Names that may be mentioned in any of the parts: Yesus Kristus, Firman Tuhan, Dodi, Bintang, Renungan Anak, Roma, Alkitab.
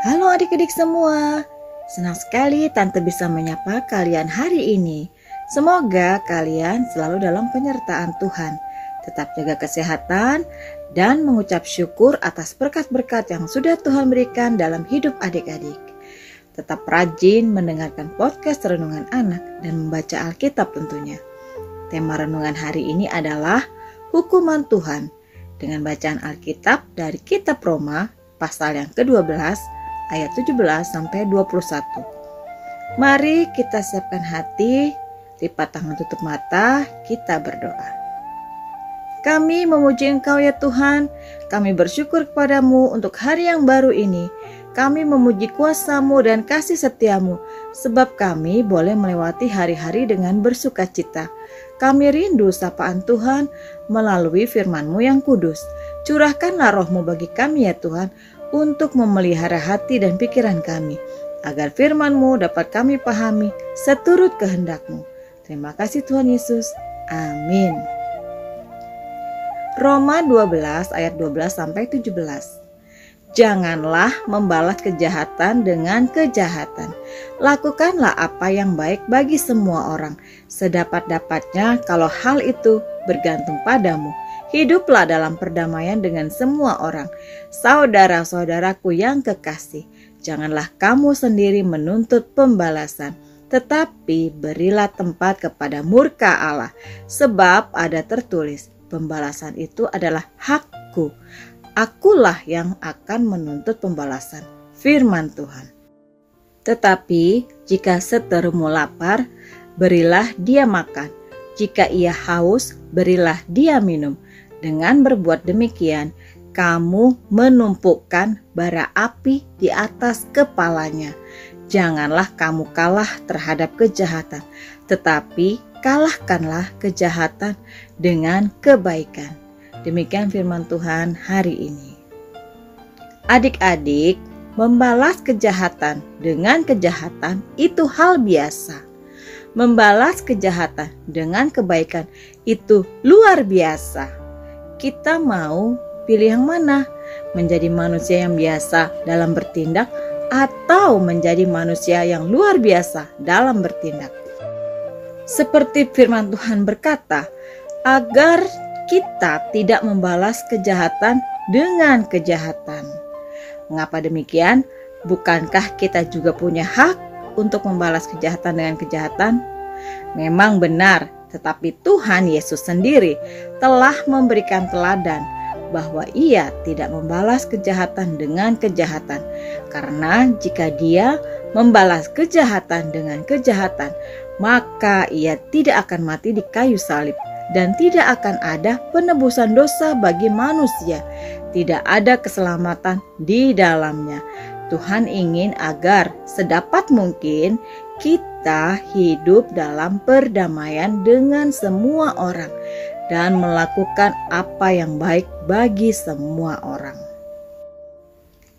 Halo adik-adik semua, senang sekali Tante bisa menyapa kalian hari ini. Semoga kalian selalu dalam penyertaan Tuhan, tetap jaga kesehatan, dan mengucap syukur atas berkat-berkat yang sudah Tuhan berikan dalam hidup adik-adik. Tetap rajin mendengarkan podcast Renungan Anak dan membaca Alkitab tentunya. Tema renungan hari ini adalah Hukuman Tuhan, dengan bacaan Alkitab dari Kitab Roma, pasal yang ke-12, ayat 17-21. Mari kita siapkan hati, lipat tangan tutup mata, kita berdoa. Kami memuji Engkau ya Tuhan, kami bersyukur kepadamu untuk hari yang baru ini. Kami memuji kuasa-Mu dan kasih setia-Mu, sebab kami boleh melewati hari-hari dengan bersukacita. Kami rindu sapaan Tuhan melalui firman-Mu yang kudus. Curahkanlah roh-Mu bagi kami ya Tuhan, untuk memelihara hati dan pikiran kami, agar firman-Mu dapat kami pahami seturut kehendak-Mu. Terima kasih Tuhan Yesus. Amin. Roma 12 ayat 12-17. Janganlah membalas kejahatan dengan kejahatan. Lakukanlah apa yang baik bagi semua orang, sedapat-dapatnya kalau hal itu bergantung padamu. Hiduplah dalam perdamaian dengan semua orang. Saudara-saudaraku yang kekasih, janganlah kamu sendiri menuntut pembalasan, tetapi berilah tempat kepada murka Allah. Sebab ada tertulis, pembalasan itu adalah hakku. Akulah yang akan menuntut pembalasan. Firman Tuhan. Tetapi jika seterumu lapar, berilah dia makan. Jika ia haus, berilah dia minum. Dengan berbuat demikian, kamu menumpukkan bara api di atas kepalanya. Janganlah kamu kalah terhadap kejahatan, tetapi kalahkanlah kejahatan dengan kebaikan. Demikian firman Tuhan hari ini. Adik-adik, membalas kejahatan dengan kejahatan itu hal biasa. Membalas kejahatan dengan kebaikan itu luar biasa. Kita mau pilih yang mana? Menjadi manusia yang biasa dalam bertindak atau menjadi manusia yang luar biasa dalam bertindak? Seperti firman Tuhan berkata, agar kita tidak membalas kejahatan dengan kejahatan. Mengapa demikian? Bukankah kita juga punya hak untuk membalas kejahatan dengan kejahatan? Memang benar, tetapi Tuhan Yesus sendiri telah memberikan teladan bahwa Ia tidak membalas kejahatan dengan kejahatan. Karena jika Dia membalas kejahatan dengan kejahatan, maka Ia tidak akan mati di kayu salib dan tidak akan ada penebusan dosa bagi manusia. Tidak ada keselamatan di dalamnya. Tuhan ingin agar sedapat mungkin kita hidup dalam perdamaian dengan semua orang dan melakukan apa yang baik bagi semua orang.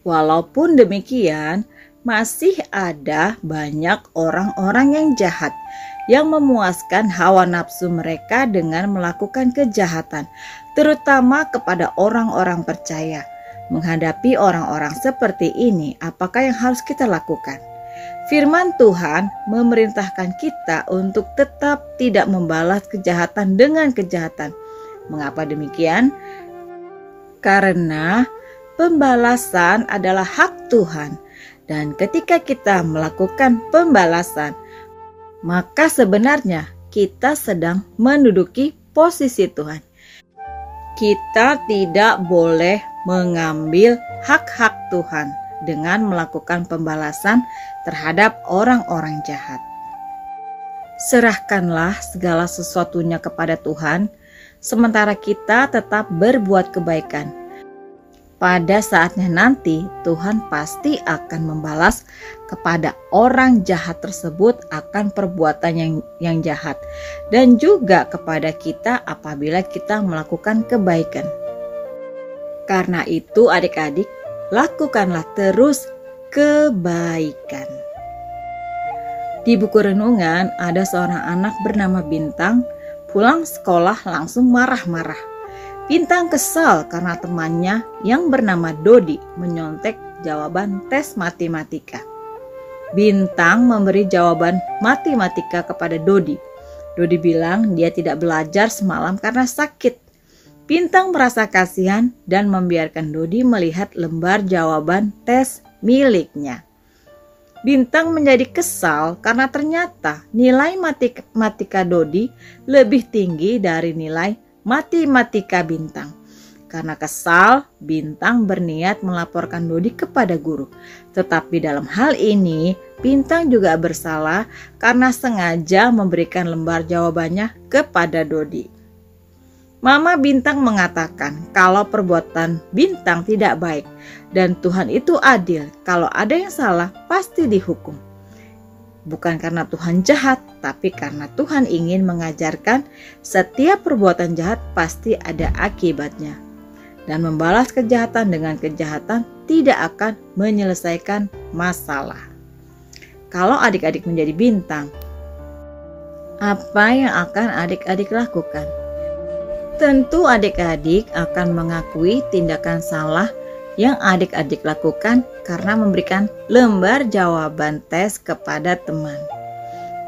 Walaupun demikian, masih ada banyak orang-orang yang jahat yang memuaskan hawa nafsu mereka dengan melakukan kejahatan, terutama kepada orang-orang percaya. Menghadapi orang-orang seperti ini, apakah yang harus kita lakukan? Firman Tuhan memerintahkan kita untuk tetap tidak membalas kejahatan dengan kejahatan. Mengapa demikian? Karena pembalasan adalah hak Tuhan. Dan ketika kita melakukan pembalasan, maka sebenarnya kita sedang menduduki posisi Tuhan. Kita tidak boleh mengambil hak-hak Tuhan dengan melakukan pembalasan terhadap orang-orang jahat. Serahkanlah segala sesuatunya kepada Tuhan, sementara kita tetap berbuat kebaikan. Pada saatnya nanti, Tuhan pasti akan membalas kepada orang jahat tersebut akan perbuatan yang jahat, dan juga kepada kita apabila kita melakukan kebaikan. Karena itu adik-adik, lakukanlah terus kebaikan. Di buku renungan ada seorang anak bernama Bintang pulang sekolah langsung marah-marah. Bintang kesal karena temannya yang bernama Dodi menyontek jawaban tes matematika. Bintang memberi jawaban matematika kepada Dodi. Dodi bilang dia tidak belajar semalam karena sakit. Bintang merasa kasihan dan membiarkan Dodi melihat lembar jawaban tes miliknya. Bintang menjadi kesal karena ternyata nilai matematika Dodi lebih tinggi dari nilai matematika Bintang. Karena kesal, Bintang berniat melaporkan Dodi kepada guru. Tetapi dalam hal ini, Bintang juga bersalah karena sengaja memberikan lembar jawabannya kepada Dodi. Mama Bintang mengatakan kalau perbuatan Bintang tidak baik dan Tuhan itu adil. Kalau ada yang salah, pasti dihukum. Bukan karena Tuhan jahat, tapi karena Tuhan ingin mengajarkan setiap perbuatan jahat pasti ada akibatnya. Dan membalas kejahatan dengan kejahatan tidak akan menyelesaikan masalah. Kalau adik-adik menjadi Bintang, apa yang akan adik-adik lakukan? Tentu adik-adik akan mengakui tindakan salah yang adik-adik lakukan karena memberikan lembar jawaban tes kepada teman.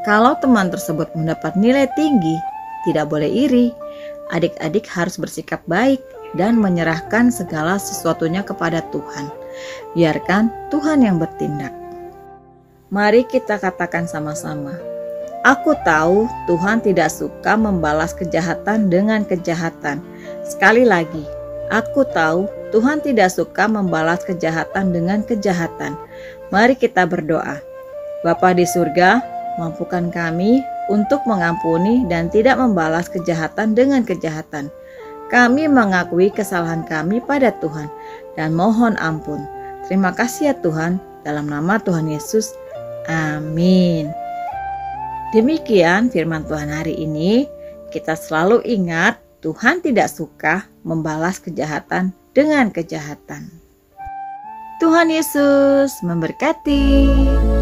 Kalau teman tersebut mendapat nilai tinggi, tidak boleh iri. Adik-adik harus bersikap baik dan menyerahkan segala sesuatunya kepada Tuhan. Biarkan Tuhan yang bertindak. Mari kita katakan sama-sama. Aku tahu Tuhan tidak suka membalas kejahatan dengan kejahatan. Sekali lagi, aku tahu Tuhan tidak suka membalas kejahatan dengan kejahatan. Mari kita berdoa. Bapa di surga, mampukan kami untuk mengampuni dan tidak membalas kejahatan dengan kejahatan. Kami mengakui kesalahan kami pada Tuhan dan mohon ampun. Terima kasih ya Tuhan, dalam nama Tuhan Yesus. Amin. Demikian firman Tuhan hari ini. Kita selalu ingat Tuhan tidak suka membalas kejahatan dengan kejahatan. Tuhan Yesus memberkati.